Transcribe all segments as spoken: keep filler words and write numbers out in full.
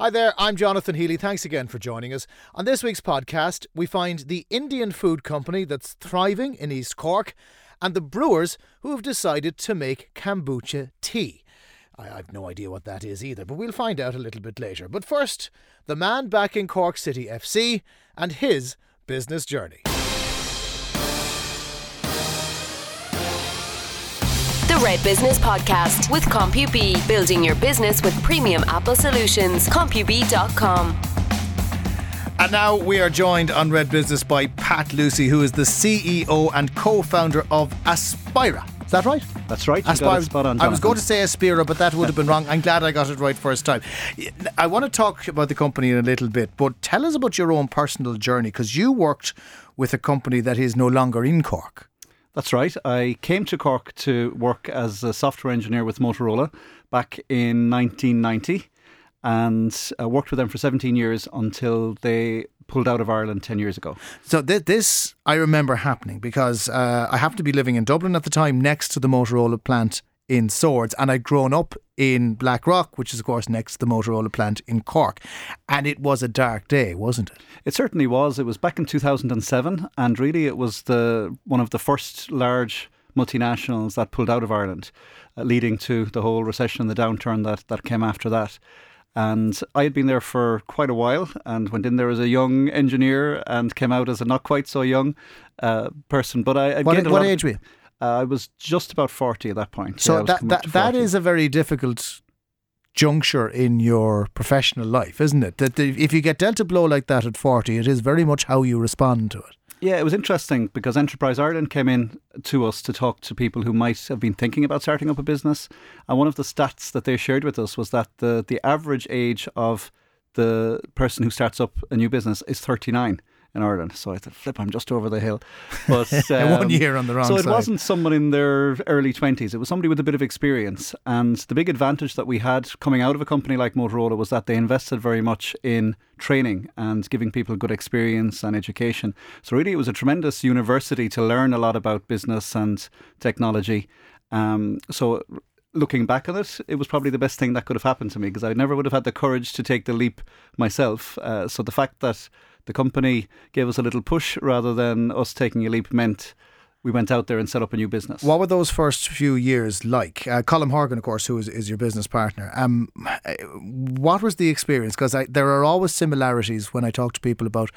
Hi there, I'm Jonathan Healy. Thanks again for joining us. On this week's podcast, we find the Indian food company that's thriving in East Cork and the brewers who have decided to make kombucha tea. I have no idea what that is either, but we'll find out a little bit later. But first, the man back in Cork City F C and his business journey. Red Business Podcast with CompuB, building your business with premium Apple solutions. CompuB dot com. And now we are joined on Red Business by Pat Lucey, who is the C E O and co-founder of Aspira. Is that right? That's right. Aspira. Spot on, I was going to say Aspira, but that would have been wrong. I'm glad I got it right first time. I want to talk about the company in a little bit, but tell us about your own personal journey, because you worked with a company that is no longer in Cork. That's right. I came to Cork to work as a software engineer with Motorola back in nineteen ninety, and I worked with them for seventeen years until they pulled out of Ireland ten years ago. So th- this I remember happening because uh, I happened to be living in Dublin at the time, next to the Motorola plant in Swords, and I'd grown up in Blackrock, which is of course next to the Motorola plant in Cork, and it was a dark day, wasn't it? It certainly was. It was back in two thousand seven, and really it was the one of the first large multinationals that pulled out of Ireland, uh, leading to the whole recession and the downturn that, that came after that. And I had been there for quite a while and went in there as a young engineer and came out as a not quite so young uh, person. But I, I What, what age were you? Uh, I was just about forty at that point. So yeah, that that, that is a very difficult juncture in your professional life, isn't it? That the, if you get dealt a blow like that at forty, it is very much how you respond to it. Yeah, it was interesting because Enterprise Ireland came in to us to talk to people who might have been thinking about starting up a business. And one of the stats that they shared with us was that the, the average age of the person who starts up a new business is thirty-nine. In Ireland. So I thought, flip, I'm just over the hill. But um, one year on the wrong side. So it side. wasn't someone in their early twenties. It was somebody with a bit of experience. And the big advantage that we had coming out of a company like Motorola was that they invested very much in training and giving people good experience and education. So really it was a tremendous university to learn a lot about business and technology. Um, so looking back on it, it was probably the best thing that could have happened to me because I never would have had the courage to take the leap myself. Uh, so the fact that the company gave us a little push rather than us taking a leap meant we went out there and set up a new business. What were those first few years like? Uh, Colum Horgan, of course, who is, is your business partner. Um, what was the experience? Because there are always similarities when I talk to people about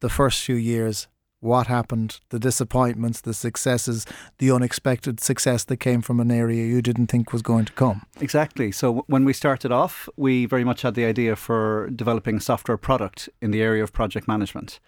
the first few years, what happened, the disappointments, the successes, the unexpected success that came from an area you didn't think was going to come. Exactly. So when we started off, we very much had the idea for developing software product in the area of project management.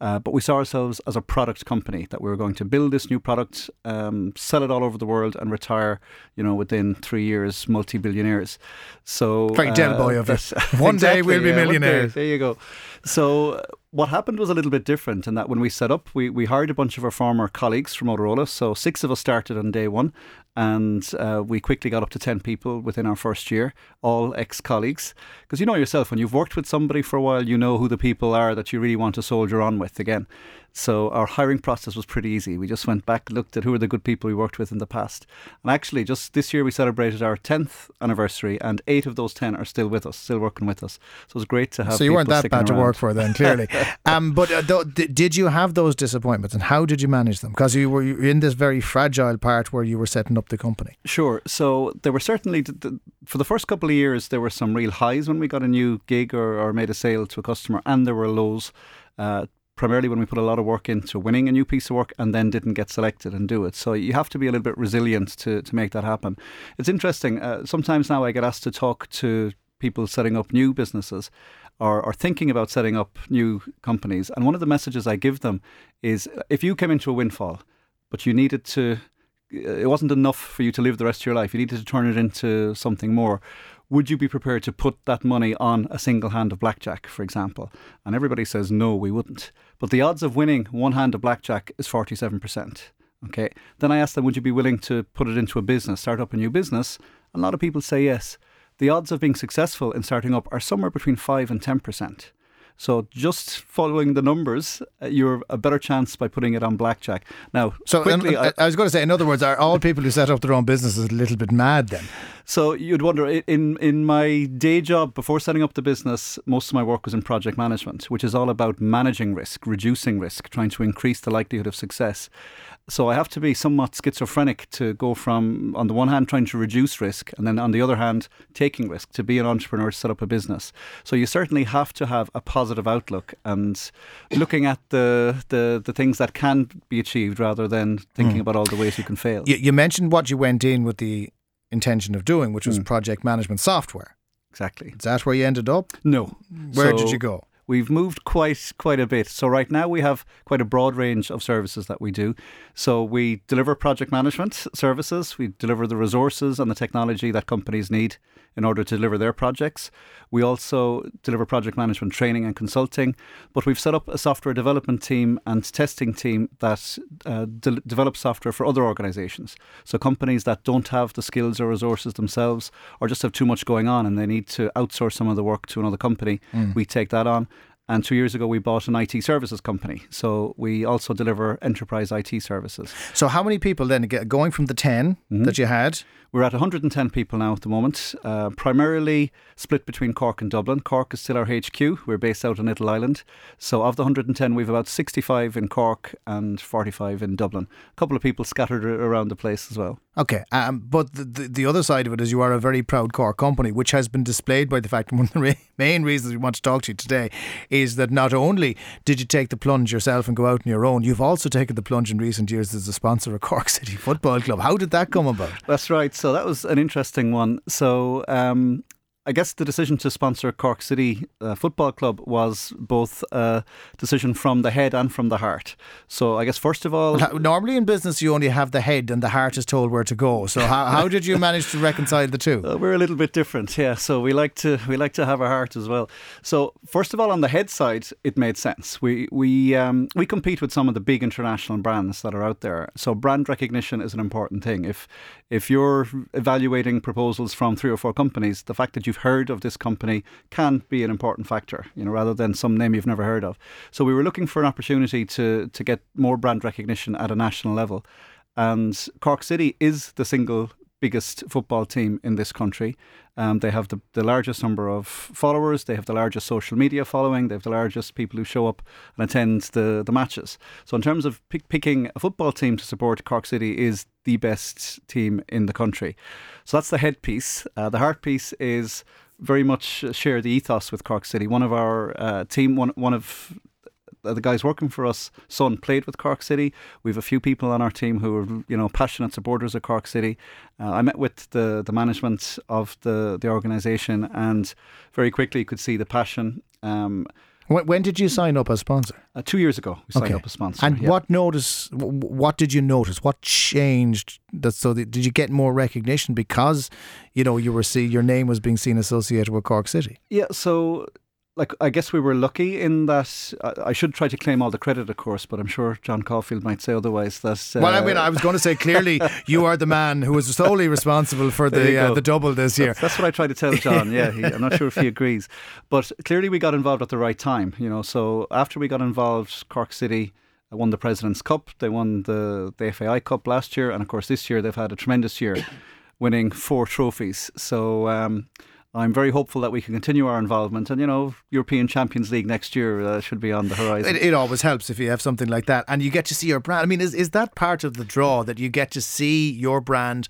Uh, but we saw ourselves as a product company, that we were going to build this new product, um, sell it all over the world and retire, you know, within three years, multi-billionaires. So Frank uh, Delboy of it. One exactly, day we'll be yeah, millionaires. There you go. So what happened was a little bit different in that when we set up, we, we hired a bunch of our former colleagues from Motorola. So six of us started on day one and uh, we quickly got up to ten people within our first year, all ex-colleagues. Because you know yourself, when you've worked with somebody for a while, you know who the people are that you really want to soldier on with again. So our hiring process was pretty easy. We just went back, looked at who were the good people we worked with in the past. And actually, just this year, we celebrated our tenth anniversary and eight of those ten are still with us, still working with us. So it was great to have people. So you weren't that bad around to work for then, clearly. um, but uh, th- did you have those disappointments and how did you manage them? Because you were in this very fragile part where you were setting up the company. Sure. So there were certainly, for the first couple of years, there were some real highs when we got a new gig or, or made a sale to a customer, and there were lows. Uh, primarily when we put a lot of work into winning a new piece of work and then didn't get selected and do it. So you have to be a little bit resilient to, to make that happen. It's interesting. Uh, sometimes now I get asked to talk to people setting up new businesses or, or thinking about setting up new companies. And one of the messages I give them is if you came into a windfall, but you needed to, it wasn't enough for you to live the rest of your life. You needed to turn it into something more. Would you be prepared to put that money on a single hand of blackjack, for example? And everybody says, no, we wouldn't. But the odds of winning one hand of blackjack is forty-seven percent. Okay. Then I asked them, would you be willing to put it into a business, start up a new business? A lot of people say yes. The odds of being successful in starting up are somewhere between five and ten percent. So just following the numbers, you're a better chance by putting it on blackjack. Now, so quickly, an, I, I was going to say, in other words, are all people who set up their own businesses a little bit mad then? So you'd wonder, in in my day job before setting up the business, most of my work was in project management, which is all about managing risk, reducing risk, trying to increase the likelihood of success. So I have to be somewhat schizophrenic to go from, on the one hand, trying to reduce risk, and then on the other hand, taking risk to be an entrepreneur, set up a business. So you certainly have to have a positive outlook and looking at the the, the things that can be achieved rather than thinking mm. about all the ways you can fail. You, you mentioned what you went in with the intention of doing, which was mm. project management software. Exactly. Is that where you ended up? No. Where so, did you go? We've moved quite quite a bit. So right now we have quite a broad range of services that we do. So we deliver project management services. We deliver the resources and the technology that companies need in order to deliver their projects. We also deliver project management training and consulting. But we've set up a software development team and testing team that uh, de- develops software for other organisations. So companies that don't have the skills or resources themselves or just have too much going on and they need to outsource some of the work to another company, mm. we take that on. And two years ago, we bought an I T services company. So we also deliver enterprise I T services. So how many people then, going from the ten mm-hmm. that you had? We're at one hundred ten people now at the moment, uh, primarily split between Cork and Dublin. Cork is still our H Q. We're based out on Little Island. So of the one hundred ten, we've about sixty-five in Cork and forty-five in Dublin. A couple of people scattered around the place as well. Okay, um, but the, the other side of it is you are a very proud Cork company, which has been displayed by the fact, and one of the re- main reasons we want to talk to you today is that not only did you take the plunge yourself and go out on your own, you've also taken the plunge in recent years as a sponsor of Cork City Football Club. How did that come about? That's right, so that was an interesting one. So um, I guess the decision to sponsor Cork City uh, Football Club was both a decision from the head and from the heart. So I guess first of all... Well, normally in business you only have the head and the heart is told where to go. So how, how did you manage to reconcile the two? Uh, we're a little bit different, yeah. So we like to we like to have a heart as well. So first of all, on the head side, it made sense. We, we, um, we compete with some of the big international brands that are out there. So brand recognition is an important thing. If, if you're evaluating proposals from three or four companies, the fact that you heard of this company can be an important factor, you know, rather than some name you've never heard of. So we were looking for an opportunity to to get more brand recognition at a national level. And Cork City is the single biggest football team in this country. Um, they have the, the largest number of followers, they have the largest social media following, they have the largest people who show up and attend the, the matches. So in terms of pick, picking a football team to support, Cork City is the best team in the country. So that's the head piece. Uh, the heart piece is very much share the ethos with Cork City. One of our uh, team, one, one of the guys working for us, Son, played with Cork City. We have a few people on our team who are, you know, passionate supporters of Cork City. Uh, I met with the, the management of the, the organisation and very quickly could see the passion. Um, when, when did you sign up as sponsor? Uh, two years ago we signed okay. up as sponsor. And yeah. what notice? What did you notice? What changed? That so that, did you get more recognition because, you know, you were see your name was being seen associated with Cork City? Yeah, so... Like, I guess we were lucky in that uh, I should try to claim all the credit, of course, but I'm sure John Caulfield might say otherwise. That uh, well, I mean, I was going to say clearly you are the man who was solely responsible for the uh, the double this year. That's, that's what I try to tell John. Yeah, he, I'm not sure if he agrees, but clearly we got involved at the right time. You know, so after we got involved, Cork City won the President's Cup. They won the the F A I Cup last year, and of course this year they've had a tremendous year, winning four trophies. So. Um, I'm very hopeful that we can continue our involvement and, you know, European Champions League next year uh, should be on the horizon. It, it always helps if you have something like that and you get to see your brand. I mean, is, is that part of the draw that you get to see your brand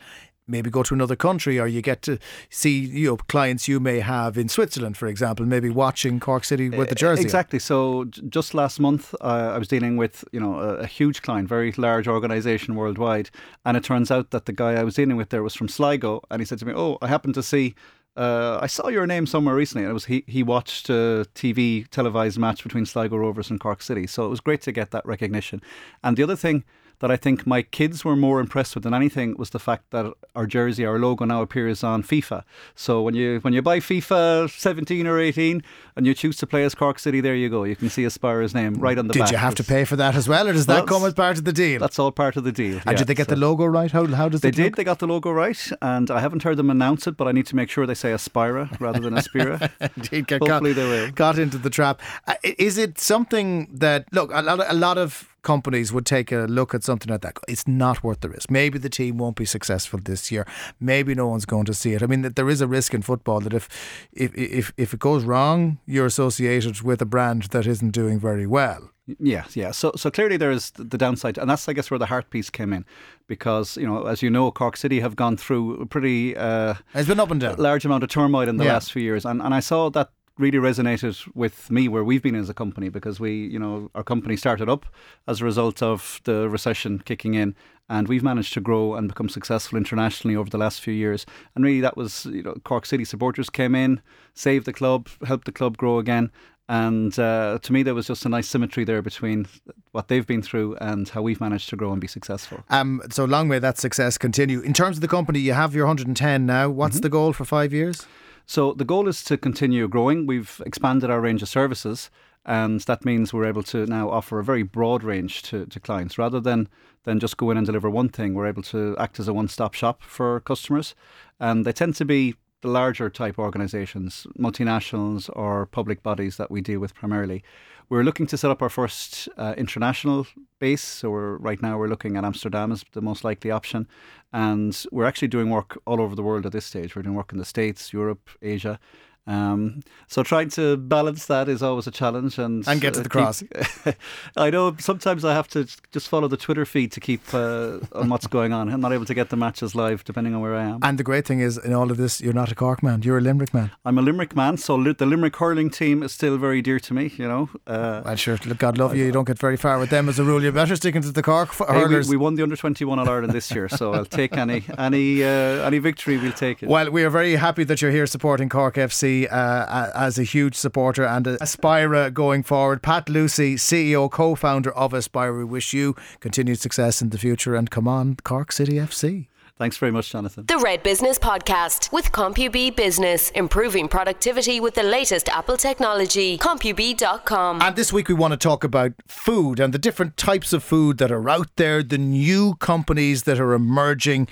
maybe go to another country or you get to see, you know, clients you may have in Switzerland, for example, maybe watching Cork City with the jersey? Exactly. So just last month, uh, I was dealing with, you know, a, a huge client, very large organisation worldwide. And it turns out that the guy I was dealing with there was from Sligo. And he said to me, oh, I happened to see... Uh, I saw your name somewhere recently, and it was he. He watched a T V televised match between Sligo Rovers and Cork City, so it was great to get that recognition. And the other thing that I think my kids were more impressed with than anything was the fact that our jersey, our logo now appears on FIFA. So when you when you buy FIFA seventeen or eighteen and you choose to play as Cork City, there you go. You can see Aspira's name right on the Did back. Did you have it's, to pay for that as well, or does well, that come as part of the deal? That's all part of the deal. And yeah, did they get so. the logo right? How how does they did? Look? They got the logo right, and I haven't heard them announce it, but I need to make sure they say Aspira rather than Aspira. Indeed, got, Hopefully they will. Got into the trap. Uh, is it something that look a lot of, a lot of companies would take a look at something like that? It's not worth the risk. Maybe the team won't be successful this year. Maybe no one's going to see it. I mean, there is a risk in football that if if if, if it goes wrong, you're associated with a brand that isn't doing very well. Yeah, yeah. So so clearly there is the downside, and that's, I guess, where the heart piece came in, because, you know, as you know, Cork City have gone through a pretty uh, it's been up and down. large amount of turmoil in the yeah. last few years, and and I saw that really resonated with me where we've been as a company, because we, you know, our company started up as a result of the recession kicking in, and we've managed to grow and become successful internationally over the last few years. And really that was, you know, Cork City supporters came in, saved the club, helped the club grow again. And uh, to me, there was just a nice symmetry there between what they've been through and how we've managed to grow and be successful. Um, so long may that success continue. In terms of the company, you have your one hundred ten now. What's mm-hmm. the goal for five years? So the goal is to continue growing. We've expanded our range of services, and that means we're able to now offer a very broad range to, to clients. Rather than, than just go in and deliver one thing, we're able to act as a one-stop shop for customers. And they tend to be the larger type organisations, multinationals or public bodies that we deal with primarily. We're looking to set up our first uh, international base. So we're, right now we're looking at Amsterdam as the most likely option. And we're actually doing work all over the world at this stage. We're doing work in the States, Europe, Asia. Um, so trying to balance that is always a challenge, and and get to the cross. Keep, I know sometimes I have to just follow the Twitter feed to keep uh, on what's going on. I'm not able to get the matches live depending on where I am. And the great thing is, in all of this, you're not a Cork man, you're a Limerick man. I'm a Limerick man, so li- the Limerick hurling team is still very dear to me, you know. Uh, I'm sure, look, God love you, you don't get very far with them as a rule. You're better sticking to the Cork f- hey, hurlers. We, we won the under twenty-one All-Ireland this year, so I'll take any any uh, any victory, we'll take it. Well, we are very happy that you're here supporting Cork F C Uh, as a huge supporter and Aspira going forward. Pat Lucey, C E O, co-founder of Aspira, we wish you continued success in the future, and come on, Cork City F C. Thanks very much, Jonathan. The Red Business Podcast with CompuB Business. Improving productivity with the latest Apple technology. CompuB dot com. And this week we want to talk about food and the different types of food that are out there, the new companies that are emerging,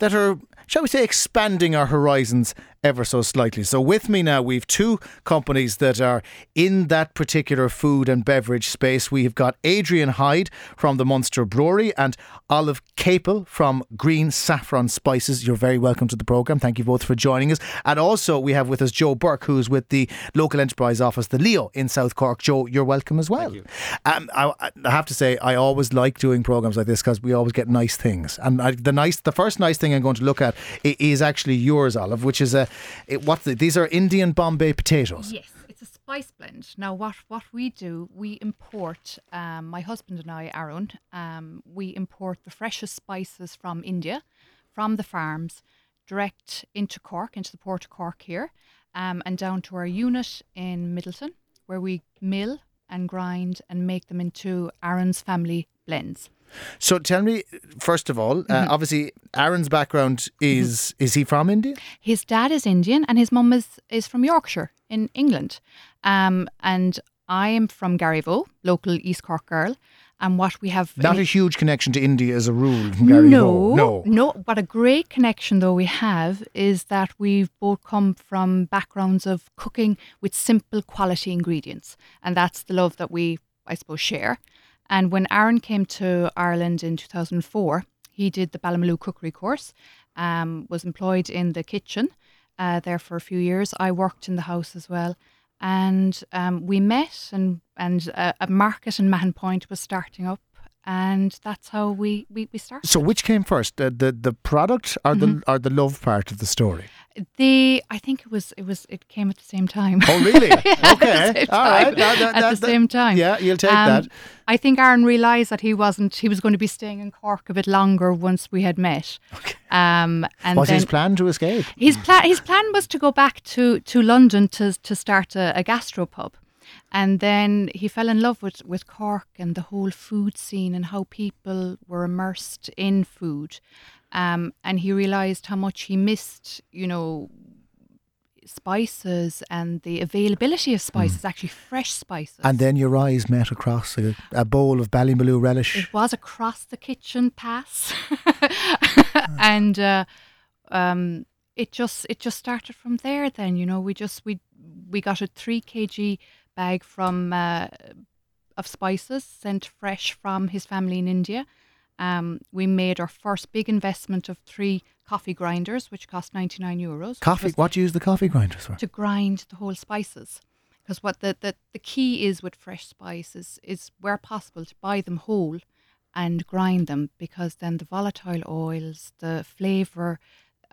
that are, shall we say, expanding our horizons ever so slightly. So with me now, we've two companies that are in that particular food and beverage space. We have got Adrian Hyde from the Munster Brewery and Olive Kapil from Green Saffron Spices. You're very welcome to the programme. Thank you both for joining us. And also we have with us Joe Burke, who's with the local enterprise office, the L E O in South Cork. Joe, you're welcome as well. Thank you. Um, I, I have to say, I always like doing programmes like this because we always get nice things. And I, the nice, the first nice thing I'm going to look at is actually yours, Olive, which is a It, what the, these are Indian Bombay potatoes. Yes, it's a spice blend. Now, what, what we do, we import, um, my husband and I, Aaron, um, we import the freshest spices from India, from the farms, direct into Cork, into the Port of Cork here, um, and down to our unit in Middleton, where we mill and grind and make them into Aaron's family blends. So tell me, first of all, uh, mm-hmm. obviously Aaron's background is, mm-hmm. is he from India? His dad is Indian and his mum is, is from Yorkshire in England. Um, and I am from Garryvoe, local East Cork girl. And what we have... Not a huge connection to India as a rule from Garryvoe. No, no, no. But a great connection though we have is that we've both come from backgrounds of cooking with simple quality ingredients. And that's the love that we, I suppose, share. And when Aaron came to Ireland in two thousand four, he did the Ballymaloo cookery course, um, was employed in the kitchen uh, there for a few years. I worked in the house as well. And um, we met and, and a, a market in Mahon Point was starting up. And that's how we, we, we started. So which came first, the the, the product or mm-hmm. the or the love part of the story? The I think it was it was it came at the same time. Oh really? yeah, okay. All right. At the same time. Right. That, that, at that, the that, same time. Yeah, you'll take um, that. I think Aaron realised that he wasn't he was going to be staying in Cork a bit longer once we had met. Okay. Um, and was then his plan to escape? His plan his plan was to go back to, to London to to start a, a gastropub. And then he fell in love with, with Cork and the whole food scene and how people were immersed in food. Um, and he realised how much he missed, you know, spices and the availability of spices, mm. actually fresh spices. And then your eyes met across a, a bowl of Ballymaloo relish. It was across the kitchen pass. mm. And uh, um, it just it just started from there then, you know. We just, we we got a three kilogram bag from uh, of spices sent fresh from his family in India. Um, we made our first big investment of three coffee grinders, which cost ninety-nine euros. Coffee? What do you use the coffee grinders for? To grind the whole spices. Because what the, the, the key is with fresh spices is, where possible, to buy them whole and grind them, because then the volatile oils, the flavour,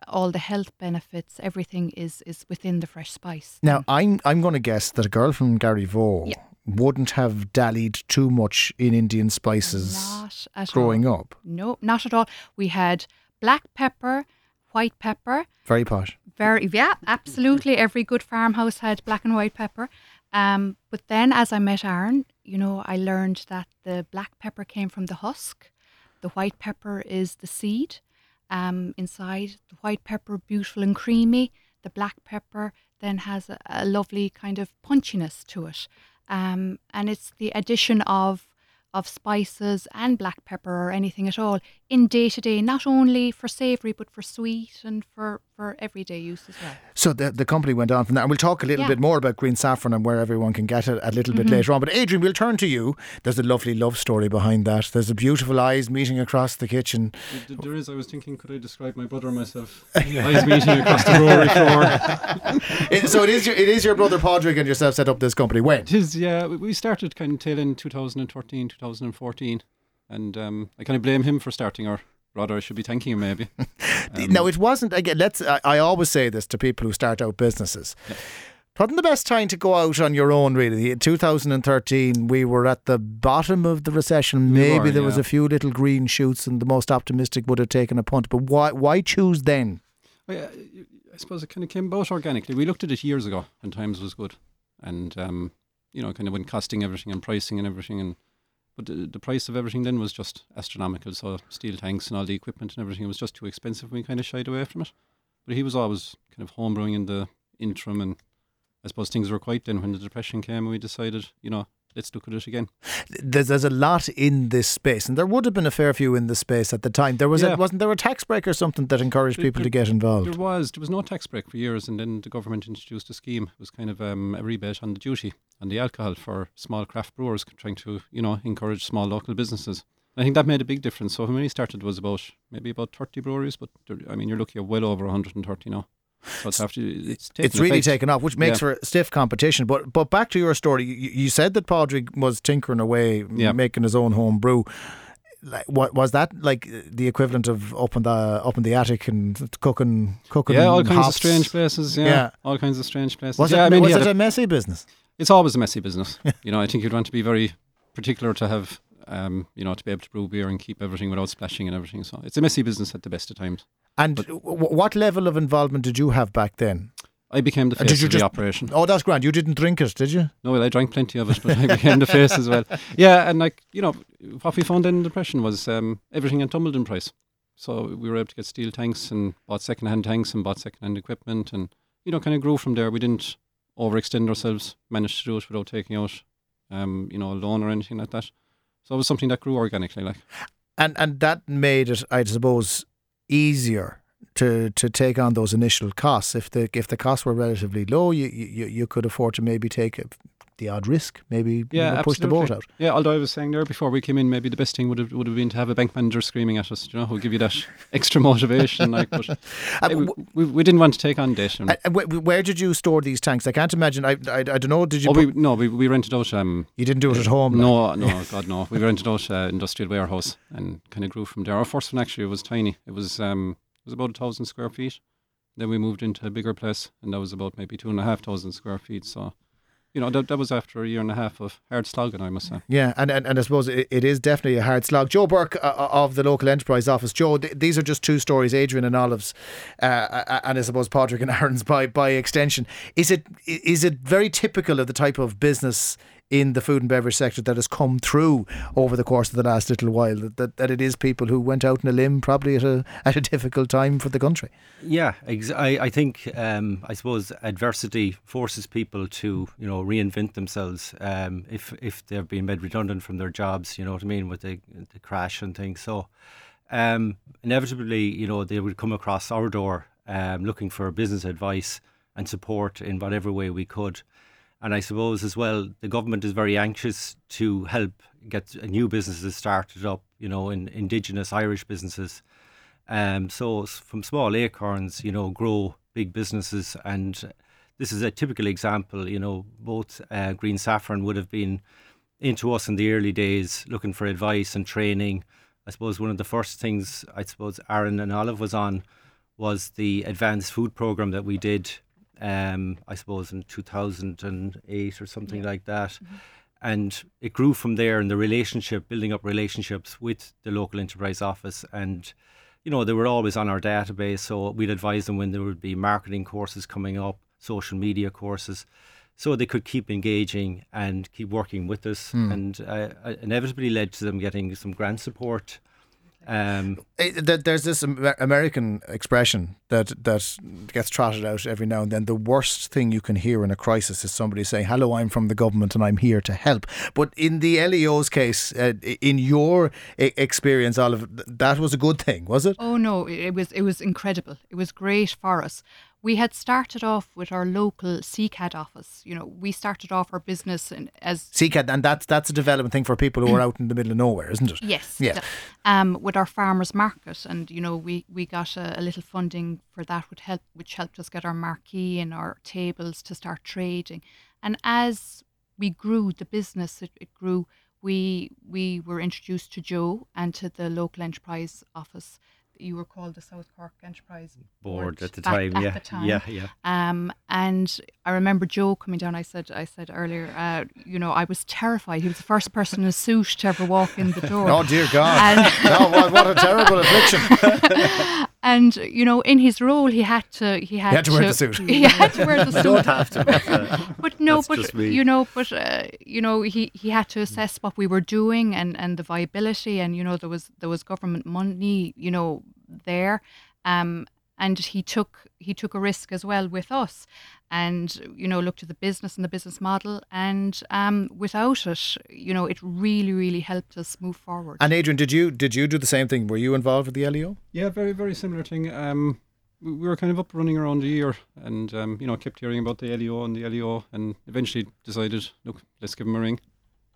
all the health benefits, everything is, is within the fresh spice. Now, then. I'm I'm going to guess that a girl from Garryvoe yeah. wouldn't have dallied too much in Indian spices not at growing all. up. No, not at all. We had black pepper, white pepper. Very posh. Very, yeah, absolutely. Every good farmhouse had black and white pepper. Um, but then as I met Aaron, you know, I learned that the black pepper came from the husk. The white pepper is the seed. Um, inside the white pepper, beautiful and creamy. The black pepper then has a, a lovely kind of punchiness to it, um, and it's the addition of of spices and black pepper or anything at all in day to day, not only for savoury but for sweet and for, for everyday use as well. So the the company went on from that, and we'll talk a little yeah. bit more about Green Saffron and where everyone can get it a little mm-hmm. bit later on. But Adrian, we'll turn to you. There's a lovely love story behind that. There's a beautiful eyes meeting across the kitchen. There is. I was thinking, could I describe my brother and myself? Eyes meeting across the brewery floor. It, so it is your it is your brother Padraig and yourself set up this company. When? It is, yeah. We started kind of tail end twenty thirteen, twenty fourteen, and um, I kind of blame him for starting, or rather I should be thanking him maybe. Um, no, it wasn't. Again, let's. I, I always say this to people who start out businesses. Yeah. Wasn't the best time to go out on your own, really. In two thousand thirteen, we were at the bottom of the recession. Maybe we were, there yeah. was a few little green shoots, and the most optimistic would have taken a punt. But why? Why choose then? I, I suppose it kind of came about organically. We looked at it years ago when times was good, and um, you know, kind of when costing everything and pricing and everything and. But the, the price of everything then was just astronomical. So steel tanks and all the equipment and everything, it was just too expensive. We kind of shied away from it. But he was always kind of homebrewing in the interim, and I suppose things were quiet then when the Depression came, and we decided, you know, let's look at it again. There's, there's a lot in this space, and there would have been a fair few in this space at the time. There was yeah. a, wasn't there a tax break or something that encouraged there, people there, to get involved? There was. There was no tax break for years, and then the government introduced a scheme. It was kind of um, a rebate on the duty on the alcohol for small craft brewers, trying to, you know, encourage small local businesses. And I think that made a big difference. So when we started, it was about maybe about thirty breweries, but there, I mean, you're looking at well over one hundred thirty now. So it's, after, it's, it's really effect. taken off, which makes yeah. for stiff competition. But but back to your story, you, you said that Padraig was tinkering away, yeah. making his own home brew. Like, what was that like? The equivalent of up in the up in the attic and cooking, cooking. Yeah, all kinds hops. of strange places. Yeah, yeah, all kinds of strange places. Was yeah, it, I mean, was it a, a messy business? It's always a messy business. You know, I think you'd want to be very particular to have. Um, you know, to be able to brew beer and keep everything without splashing and everything. So it's a messy business at the best of times. And w- what level of involvement did you have back then? I became the face did you of just, the operation. Oh, that's grand. You didn't drink it, did you? No, well, I drank plenty of it, but I became the face as well. Yeah, and like, you know, what we found in the Depression was um, everything had tumbled in price. So we were able to get steel tanks and bought second-hand tanks and bought second-hand equipment and, you know, kind of grew from there. We didn't overextend ourselves, managed to do it without taking out, um, you know, a loan or anything like that. So it was something that grew organically, like, and and that made it, I suppose, easier to, to take on those initial costs. If the if the costs were relatively low, you you, you could afford to maybe take the odd risk, maybe yeah, you know, push the boat out. Yeah, although I was saying there before we came in, maybe the best thing would have would have been to have a bank manager screaming at us, you know, who'll give you that extra motivation. Like, but um, we, we we didn't want to take on debt. Uh, where did you store these tanks? I can't imagine. I I, I don't know. Did you? Oh, we, no, we we rented out. Um, you didn't do it at home. No, like. no, God no. We rented out uh, industrial warehouse and kind of grew from there. Our first one actually was tiny. It was um it was about a thousand square feet. Then we moved into a bigger place, and that was about maybe two and a half thousand square feet. So. you know, that, that was after a year and a half of hard slogging, I must say. Yeah, and, and, and I suppose it, it is definitely a hard slog. Joe Burke uh, of the local enterprise office. Joe, th- these are just two stories, Adrian and Olive's, uh, and I suppose Padraig and Aaron's by, by extension. Is it is it very typical of the type of business in the food and beverage sector that has come through over the course of the last little while, that, that, that it is people who went out on a limb probably at a at a difficult time for the country? Yeah, ex- I, I think, um, I suppose adversity forces people to, you know, reinvent themselves um, if if they've been made redundant from their jobs, you know what I mean, with the, the crash and things. So um, inevitably, you know, they would come across our door um, looking for business advice and support in whatever way we could. And I suppose as well, the government is very anxious to help get new businesses started up, you know, in indigenous Irish businesses. Um, so from small acorns, you know, grow big businesses. And this is a typical example, you know, both uh, Green Saffron would have been into us in the early days, looking for advice and training. I suppose one of the first things I suppose Aaron and Olive was on was the advanced food program that we did Um, I suppose in two thousand eight or something yeah. like that. Mm-hmm. And it grew from there, and the relationship, building up relationships with the local enterprise office. And, you know, they were always on our database. So we'd advise them when there would be marketing courses coming up, social media courses, so they could keep engaging and keep working with us. Mm. And uh, inevitably led to them getting some grant support. Um, There's this American expression that, that gets trotted out every now and then. The worst thing you can hear in a crisis is somebody saying, "Hello, I'm from the government and I'm here to help." But in the L E O's case, uh, in your experience, Olive, that was a good thing, was it? Oh no, it was it was incredible. It was great for us. We had started off with our local C C A D office. You know, we started off our business in, as... C C A D, and that's, that's a development thing for people who are out in the middle of nowhere, isn't it? Yes. Yeah. That, um, with our farmers market. And, you know, we, we got a, a little funding for that, would help, which helped us get our marquee and our tables to start trading. And as we grew the business, it, it grew. We we were introduced to Joe and to the local enterprise office. You were called the South Cork Enterprise Board, Board at the time, at yeah. The time. Yeah, yeah. Um, and I remember Joe coming down. I said, I said earlier, uh, you know, I was terrified. He was the first person in a suit to ever walk in the door. Oh dear God! No, what, what a terrible affliction. And you know, in his role, he had to, he had, he had to, to wear the suit. He had to wear the suit. Don't have to. But, uh, but no, that's but just me. you know, but uh, you know, he, he had to assess what we were doing and, and the viability, and you know, there was there was government money, you know, there, um, and he took he took a risk as well with us, and you know, looked at the business and the business model, and um, without it, you know, it really really helped us move forward. And Adrian, did you did you do the same thing? Were you involved with the L E O? Yeah, very very similar thing. Um, we were kind of up running around a year, and um, you know, kept hearing about the L E O and the L E O, and eventually decided, look, let's give him a ring,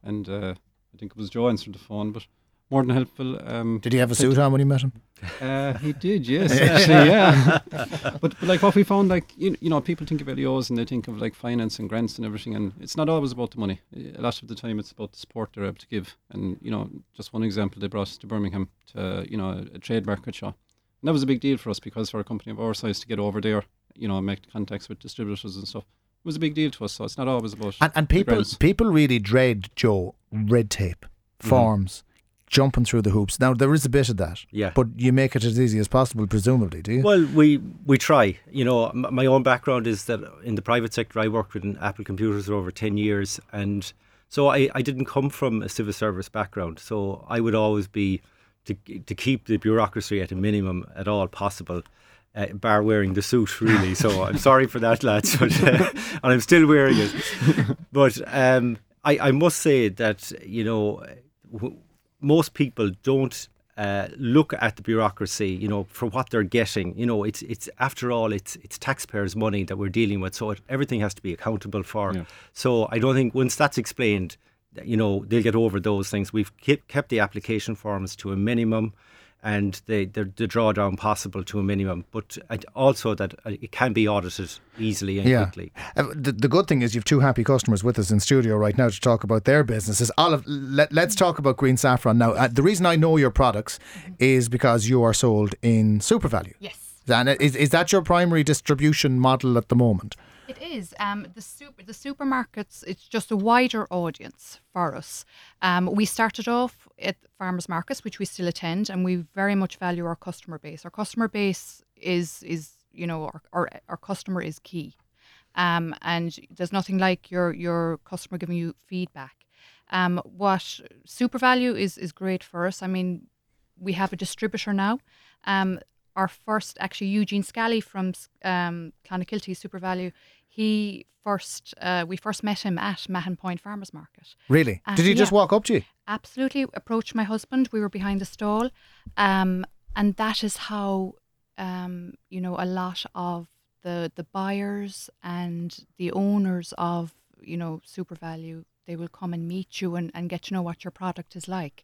and uh, I think it was Joe answered the phone, but. More than helpful. Um, did he have a suit on when you met him? Uh, he did, yes. Actually, yeah. But, but like what we found, like you, you know, people think of L E Os and they think of like finance and grants and everything, and it's not always about the money. A lot of the time, it's about the support they're able to give. And you know, just one example, they brought us to Birmingham to uh, you know a, a trade market shop, and that was a big deal for us because for a company of our size to get over there, you know, make contacts with distributors and stuff. It was a big deal to us. So it's not always about and, and people people really dread, Joe, red tape forms. Mm-hmm. Jumping through the hoops. Now there is a bit of that, yeah. But you make it as easy as possible, presumably, do you? Well, we we try. You know, m- my own background is that in the private sector, I worked with Apple computers for over ten years, and so I, I didn't come from a civil service background. So I would always be to to keep the bureaucracy at a minimum at all possible. Uh, bar wearing the suit, really. So I'm sorry for that, lads, but, uh, and I'm still wearing it. But um, I I must say that you know. W- Most people don't uh, look at the bureaucracy, you know, for what they're getting. You know, it's it's after all, it's it's taxpayers' money that we're dealing with, so it, everything has to be accountable for. Yeah. So I don't think once that's explained, you know, they'll get over those things. We've kept kept the application forms to a minimum, and the the drawdown possible to a minimum, but also that it can be audited easily and yeah. quickly. Uh, the, the good thing is you've two happy customers with us in studio right now to talk about their businesses. Olive, let, let's talk about Green Saffron now. Uh, the reason I know your products is because you are sold in SuperValu. Yes. And is, is that your primary distribution model at the moment? It is. Um, the super, the supermarkets, it's just a wider audience for us. Um, we started off at farmers markets, which we still attend, and we very much value our customer base. Our customer base is, is you know, our, our, our customer is key. Um, and there's nothing like your, your customer giving you feedback. Um, what SuperValu is, is great for us. I mean, we have a distributor now. Um, Our first, actually, Eugene Scalley from um, Clonakilty, SuperValu, he first, uh, we first met him at Mahon Point Farmers Market. Really? And Did he yeah, just walk up to you? Absolutely. Approached my husband. We were behind the stall. Um, and that is how, um, you know, a lot of the the buyers and the owners of, you know, SuperValu, they will come and meet you and, and get to know what your product is like.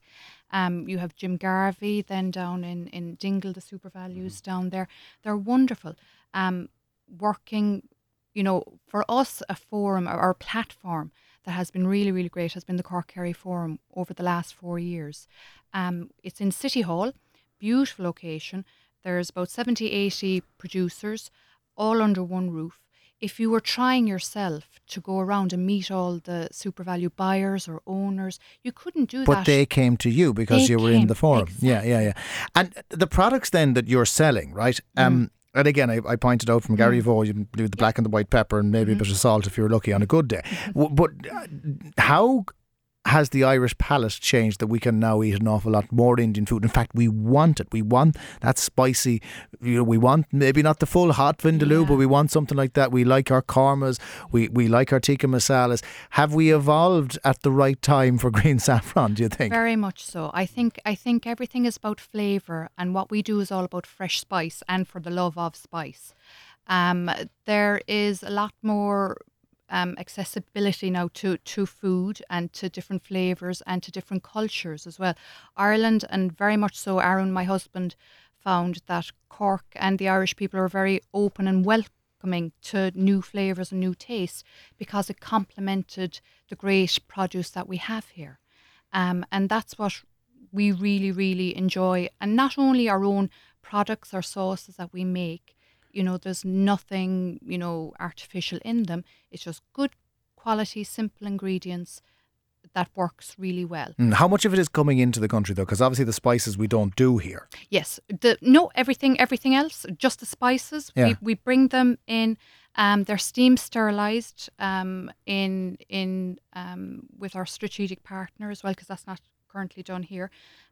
Um, you have Jim Garvey then down in, in Dingle, the SuperValu's mm. down there. They're wonderful. Um, working, you know, for us, a forum or, or a platform that has been really, really great has been the Cork Kerry Forum over the last four years. Um, it's in City Hall, beautiful location. There's about seventy, eighty producers all under one roof. If you were trying yourself to go around and meet all the SuperValu buyers or owners, you couldn't do but that. But they came to you because they you were came. in the forum. Exactly. Yeah, yeah, yeah. And the products then that you're selling, right? Mm. Um, and again, I, I pointed out from mm. Garryvoe, you can do the black yeah. and the white pepper and maybe mm. a bit of salt if you're lucky on a good day. But how has the Irish palate changed that we can now eat an awful lot more Indian food? In fact, we want it. We want that spicy, you know, we want maybe not the full hot vindaloo, yeah. but we want something like that. We like our kormas. We, we like our tikka masalas. Have we evolved at the right time for green saffron, do you think? Very much so. I think, I think everything is about flavour, and what we do is all about fresh spice and for the love of spice. Um, there is a lot more Um, accessibility now to, to food and to different flavours and to different cultures as well. Ireland, and very much so Aaron, my husband, found that Cork and the Irish people are very open and welcoming to new flavours and new tastes because it complemented the great produce that we have here. Um, and that's what we really, really enjoy. And not only our own products or sauces that we make, you know, there's nothing, you know, artificial in them. It's just good quality, simple ingredients that works really well. Mm, how much of it is coming into the country, though? Because obviously the spices we don't do here. Yes. The, no, everything, everything else, just the spices. Yeah. We, we bring them in. Um, they're steam sterilised um, in in um, with our strategic partner as well, because that's not currently done here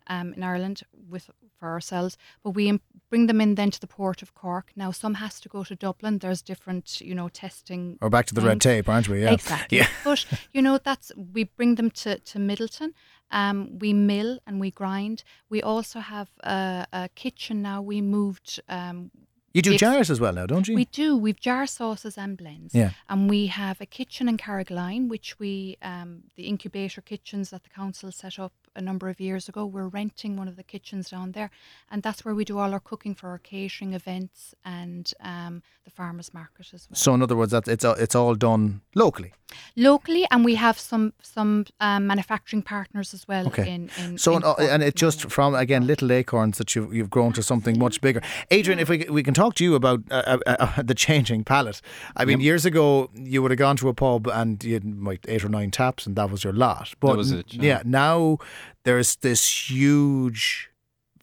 um, in Ireland with for ourselves, but we imp- bring them in then to the Port of Cork. Now some has to go to Dublin. There's different, you know, testing. Or back to the things. Red tape, aren't we? Yeah, exactly. Yeah. But you know, that's we bring them to to Middleton. Um, we mill and we grind. We also have a, a kitchen now. We moved. Um, you do jars as well now, don't you? We do. We've jar sauces and blends. Yeah. And we have a kitchen in Carrigaline, which we um, the incubator kitchens that the council set up a number of years ago. We're renting one of the kitchens down there, and that's where we do all our cooking for our catering events and um, the farmers market as well. So in other words, that's, it's, it's all done locally? Locally, and we have some some um, manufacturing partners as well. Okay. In, in, so in, and, and it just from, again, little acorns that you've, you've grown to something much bigger. Adrian, if we we can talk to you about uh, uh, uh, the changing palate. I mean, yep. years ago, you would have gone to a pub and you had like eight or nine taps and that was your lot. But that was it. Yeah, yeah now there's this huge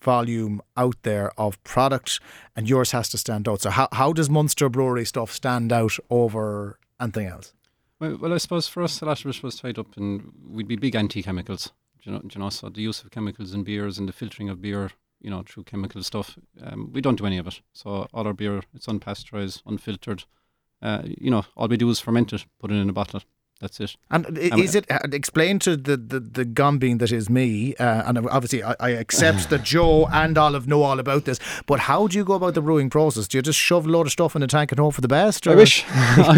volume out there of product, and yours has to stand out. So how how does Munster Brewery stuff stand out over anything else? Well, well, I suppose for us, a lot of it was tied up in, we'd be big anti-chemicals. You know, you know, so the use of chemicals in beers and the filtering of beer, you know, through chemical stuff, um, we don't do any of it. So all our beer, it's unpasteurised, unfiltered. Uh, you know, all we do is ferment it, put it in a bottle. That's it. And is it, explain to the, the, the gumbean that is me, uh, and obviously I, I accept that Joe and Olive know all about this, but how do you go about the brewing process? Do you just shove a load of stuff in a tank and hope for the best? Or? I wish.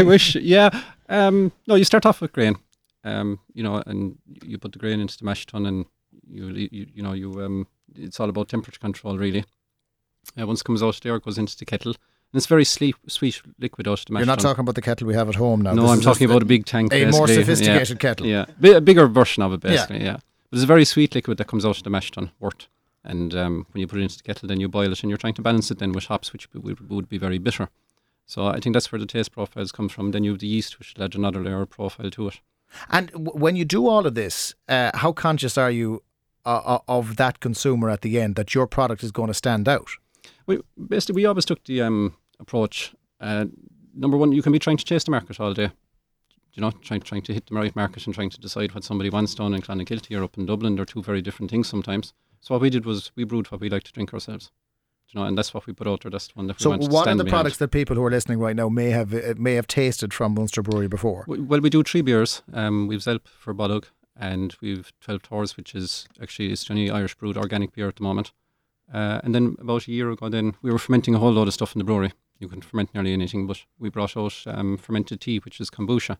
I wish, yeah. Um, no, you start off with grain, um, you know, and you put the grain into the mash tun, and you, you, you know, you um, it's all about temperature control, really. Uh, once it comes out there, it goes into the kettle. And it's very sleep, sweet liquid out of the mash. You're not tun. talking about the kettle we have at home now. No, this I'm talking about a big tank. A basically. more sophisticated yeah, kettle. Yeah, B- a bigger version of it, basically, yeah. yeah. But it's a very sweet liquid that comes out of the mash tun, wort. And um, when you put it into the kettle, then you boil it, and you're trying to balance it then with hops, which would be very bitter. So I think that's where the taste profiles come from. Then you have the yeast, which will add another layer of profile to it. And w- when you do all of this, uh, how conscious are you uh, of that consumer at the end, that your product is going to stand out? We basically, we always took the um, approach, uh, number one, you can be trying to chase the market all day. You know, trying, trying to hit the right market and trying to decide what somebody wants down in Clonakilty or up in Dublin. They're two very different things sometimes. So what we did was we brewed what we like to drink ourselves. You know, and that's what we put out there. That's the one that we so want to stand behind. So what are the products that people who are listening right now may have may have tasted from Munster Brewery before? Well, we do three beers. Um, we've Zelp for Balog, and we've twelve Tors, which is actually it's only Irish brewed organic beer at the moment. Uh, and then about a year ago, then we were fermenting a whole load of stuff in the brewery. You can ferment nearly anything, but we brought out um, fermented tea, which is kombucha.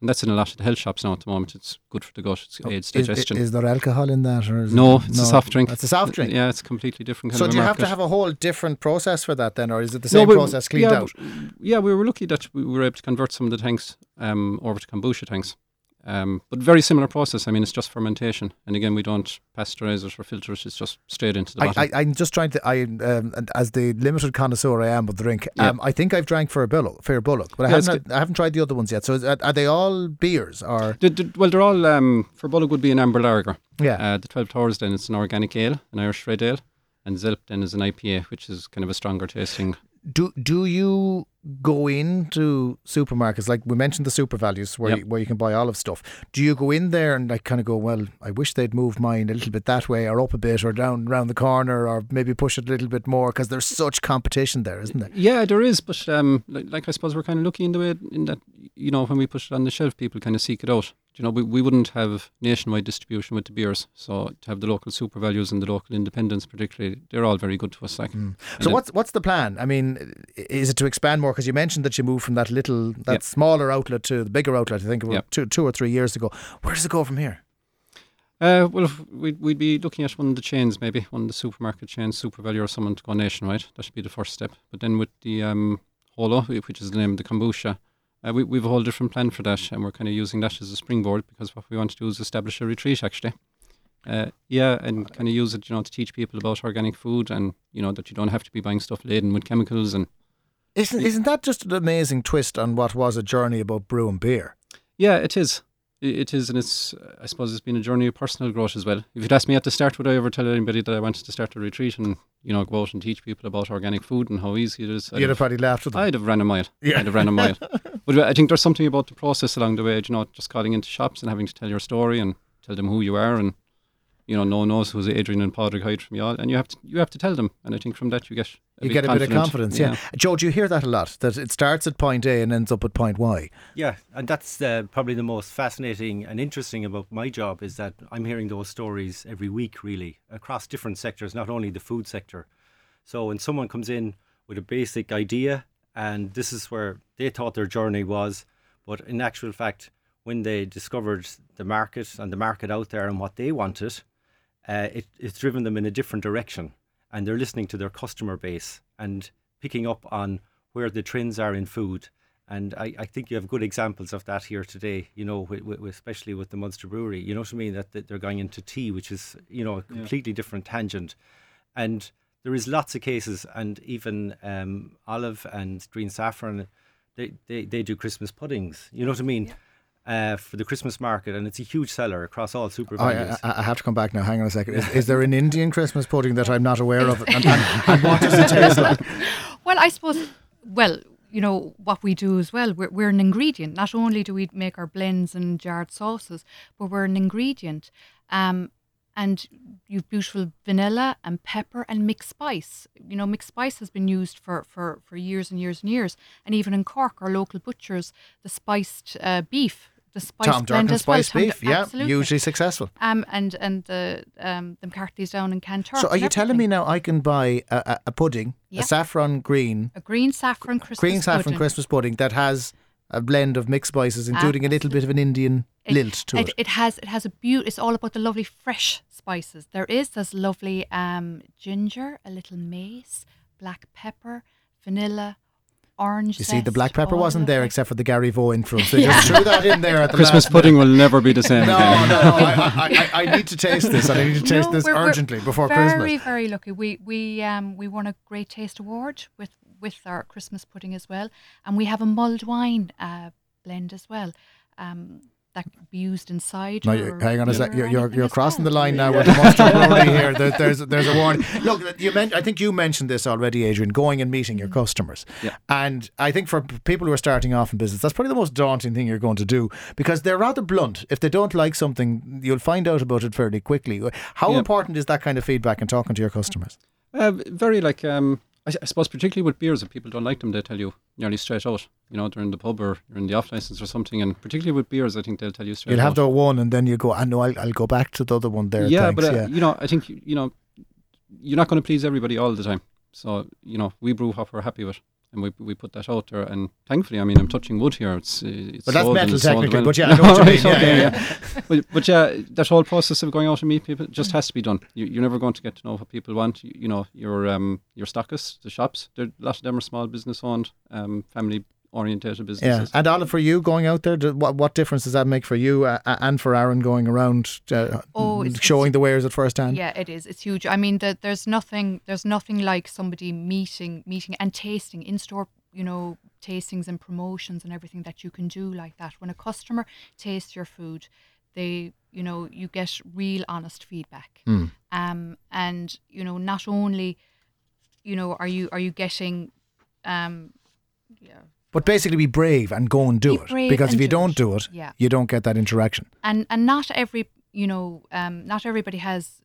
And that's in a lot of the health shops now at the moment. It's good for the gut. It's oh, aids digestion. Is, is there alcohol in that? Or is no, it, it's no, a soft drink. It's a soft drink? Yeah, it's a completely different kind so of a So do you market. Have to have a whole different process for that then, or is it the same no, process cleaned yeah, out? Yeah, we were lucky that we were able to convert some of the tanks um, over to kombucha tanks. Um, but very similar process. I mean, it's just fermentation. And again, we don't pasteurize it or filter it. It's just straight into the bottle. I, I, I'm just trying to, I um, as the limited connoisseur I am of the drink, um, yeah. I think I've drank for a Bullock, for a Bullock, but I, yeah, haven't, I haven't tried the other ones yet. So is, are they all beers? Or the, the, Well, they're all, um, for Bullock would be an amber lager. Yeah. Uh, the twelve Tors then, it's an organic ale, an Irish red ale. And Zelp then is an I P A, which is kind of a stronger tasting. Do do you go into supermarkets, like we mentioned the SuperValus where, yep. you, where you can buy olive stuff, do you go in there and like kind of go, well, I wish they'd move mine a little bit that way or up a bit or down around the corner or maybe push it a little bit more, because there's such competition there, isn't there? Yeah, there is, but um, like, like I suppose we're kind of lucky in the way in that, you know, when we push it on the shelf, people kind of seek it out. You know, we, we wouldn't have nationwide distribution with the beers, so to have the local SuperValus and the local independents particularly, they're all very good to us. Like, mm. So what's what's the plan? I mean, is it to expand more? Because you mentioned that you moved from that little, that yep. smaller outlet to the bigger outlet, I think, yep. two two or three years ago. Where does it go from here? Uh, well, we'd, we'd be looking at one of the chains maybe, one of the supermarket chains, SuperValu or someone to go nationwide. That should be the first step. But then with the um, Holo, which is the name of the kombucha, Uh, we, we have a whole different plan for that, and we're kind of using that as a springboard, because what we want to do is establish a retreat actually. Uh, yeah, and kind of use it, you know, to teach people about organic food and, you know, that you don't have to be buying stuff laden with chemicals. And Isn't, isn't that just an amazing twist on what was a journey about brewing beer? Yeah, it is. It is, and it's, I suppose it's been a journey of personal growth as well. If you'd asked me at the start, would I ever tell anybody that I wanted to start a retreat and, you know, go out and teach people about organic food and how easy it is? You'd I'd have probably laughed at them. I'd have ran a mile. Yeah. I'd have ran a mile. But I think there's something about the process along the way, you know, just calling into shops and having to tell your story and tell them who you are, and, you know, no one knows who's Adrian and Padraig hide from you all, and you have to you have to tell them, and I think from that you get a you get a confident. bit of confidence. Yeah. yeah, Joe, do you hear that a lot? That it starts at point A and ends up at point Y. Yeah, and that's uh, probably the most fascinating and interesting about my job, is that I'm hearing those stories every week, really, across different sectors, not only the food sector. So when someone comes in with a basic idea, and this is where they thought their journey was, but in actual fact, when they discovered the market and the market out there and what they wanted. Uh, it, it's driven them in a different direction, and they're listening to their customer base and picking up on where the trends are in food. And I, I think you have good examples of that here today, you know, with, with, especially with the Munster Brewery, you know what I mean, that, that they're going into tea, which is, you know, a completely yeah. different tangent. And there is lots of cases, and even um, Olive and Green Saffron, they, they, they do Christmas puddings, you know what I mean? Yeah. Uh, for the Christmas market, and it's a huge seller across all SuperValus. Oh, I, I have to come back now, hang on a second. Is, is there an Indian Christmas pudding that I'm not aware of, and, and, and what does it taste like? Well, I suppose, well, you know, what we do as well, we're, we're an ingredient. Not only do we make our blends and jarred sauces, but we're an ingredient. Um, and you've beautiful vanilla and pepper and mixed spice. You know, mixed spice has been used for, for, for years and years and years. And even in Cork, our local butchers, the spiced uh, beef, the spiced blend as well. Tom Dorkin's spiced beef, yeah, hugely successful. Um, and and the um the McCarthy's down in Cantor. So are you telling me now I can buy a, a, a pudding, yeah. a saffron green, a green saffron Christmas green saffron pudding. Christmas pudding that has a blend of mixed spices, including um, a little bit of an Indian it, lilt to it, it. It has it has a beauty. It's all about the lovely fresh spices. There is this lovely um ginger, a little mace, black pepper, vanilla. Orange you zest, see, the black pepper wasn't there except for the Garryvoe influence. They yeah. just threw that in there at the Christmas pudding minute. Will never be the same. no, again. no, no. I, I, I need to taste this, and I need to taste no, this we're, urgently we're before very, Christmas. Very, very lucky. We we um we won a Great Taste Award with with our Christmas pudding as well. And we have a mulled wine uh, blend as well. Um, that can be used inside. No, hang on a sec. You're, you're, you're crossing well. the line now yeah. with the Munster Brewery here. There, there's, there's a warning. Look, you meant, I think you mentioned this already, Adrian, going and meeting your customers. Yeah. And I think for people who are starting off in business, that's probably the most daunting thing you're going to do, because they're rather blunt. If they don't like something, you'll find out about it fairly quickly. How yeah. important is that kind of feedback and talking to your customers? Uh, very like... Um I suppose particularly with beers, if people don't like them, they tell you nearly straight out. You know, they're in the pub or you're in the off licence or something. And particularly with beers, I think they'll tell you straight out. You'll have the one and then you go, I know, I'll, I'll go back to the other one there. Yeah, thanks. but uh, yeah. you know, I think, you know, you're not going to please everybody all the time. So, you know, we brew what we're happy with. And we we put that out there, and thankfully, I mean, I'm touching wood here. It's, it's but that's metal technically, well. but yeah, I know what you mean. Yeah, yeah, yeah. yeah. but, but yeah, that whole process of going out and meet people just has to be done. You, you're never going to get to know what people want. You, you know, your um your stockists, the shops. A lot of them are small business owned, um, family orientated businesses. Yeah, and Olive, for you going out there, do, what what difference does that make for you uh, and for Aaron going around uh, oh, it's, showing it's, the wares at first hand? Yeah, it is. It's huge. I mean, the, there's nothing there's nothing like somebody meeting meeting and tasting in store. You know, tastings and promotions and everything that you can do like that. When a customer tastes your food, they you know you get real honest feedback. Mm. Um, and you know not only you know are you are you getting um, yeah. But basically be brave and go and do be it. Because if you do don't it. do it, yeah. you don't get that interaction. And and not every, you know, um, not everybody has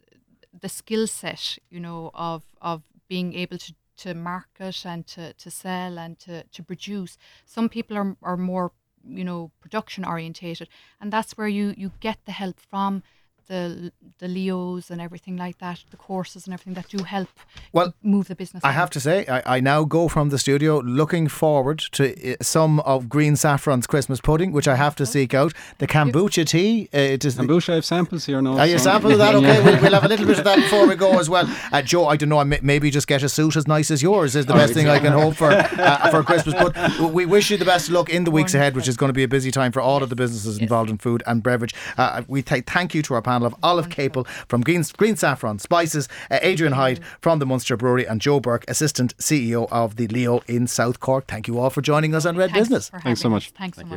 the skill set, you know, of of being able to, to market and to, to sell and to, to produce. Some people are, are more, you know, production orientated. And that's where you, you get the help from the the L E Os and everything like that, the courses and everything that do help well, move the business. I on. have to say, I, I now go from the studio looking forward to some of Green Saffron's Christmas pudding, which I have to seek out. The kombucha tea. Uh, it is kombucha, I have samples here now. Are you samples of that? Okay, we'll, we'll have a little bit of that before we go as well. Uh, Joe, I don't know, maybe just get a suit as nice as yours is the oh, best thing I can hope for uh, for Christmas. But we wish you the best of luck in the weeks Wonderful. ahead, which is going to be a busy time for all of the businesses involved in food and beverage. Uh, we th- thank you to our panel of Olive Kapil from Green, Green Saffron Spices, uh, Adrian Hyde from the Munster Brewery, and Joe Burke, Assistant C E O of the L E O in South Cork. Thank you all for joining us on Red Thanks Business. Thanks so much. Thanks Thank so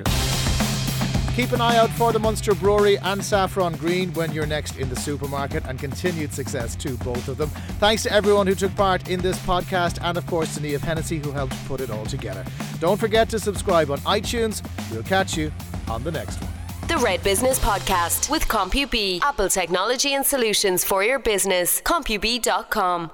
much. You. Keep an eye out for the Munster Brewery and Saffron Green when you're next in the supermarket, and continued success to both of them. Thanks to everyone who took part in this podcast, and of course to Niamh Hennessy, who helped put it all together. Don't forget to subscribe on iTunes. We'll catch you on the next one. The Red Business Podcast with CompuB. Apple technology and solutions for your business. CompuB dot com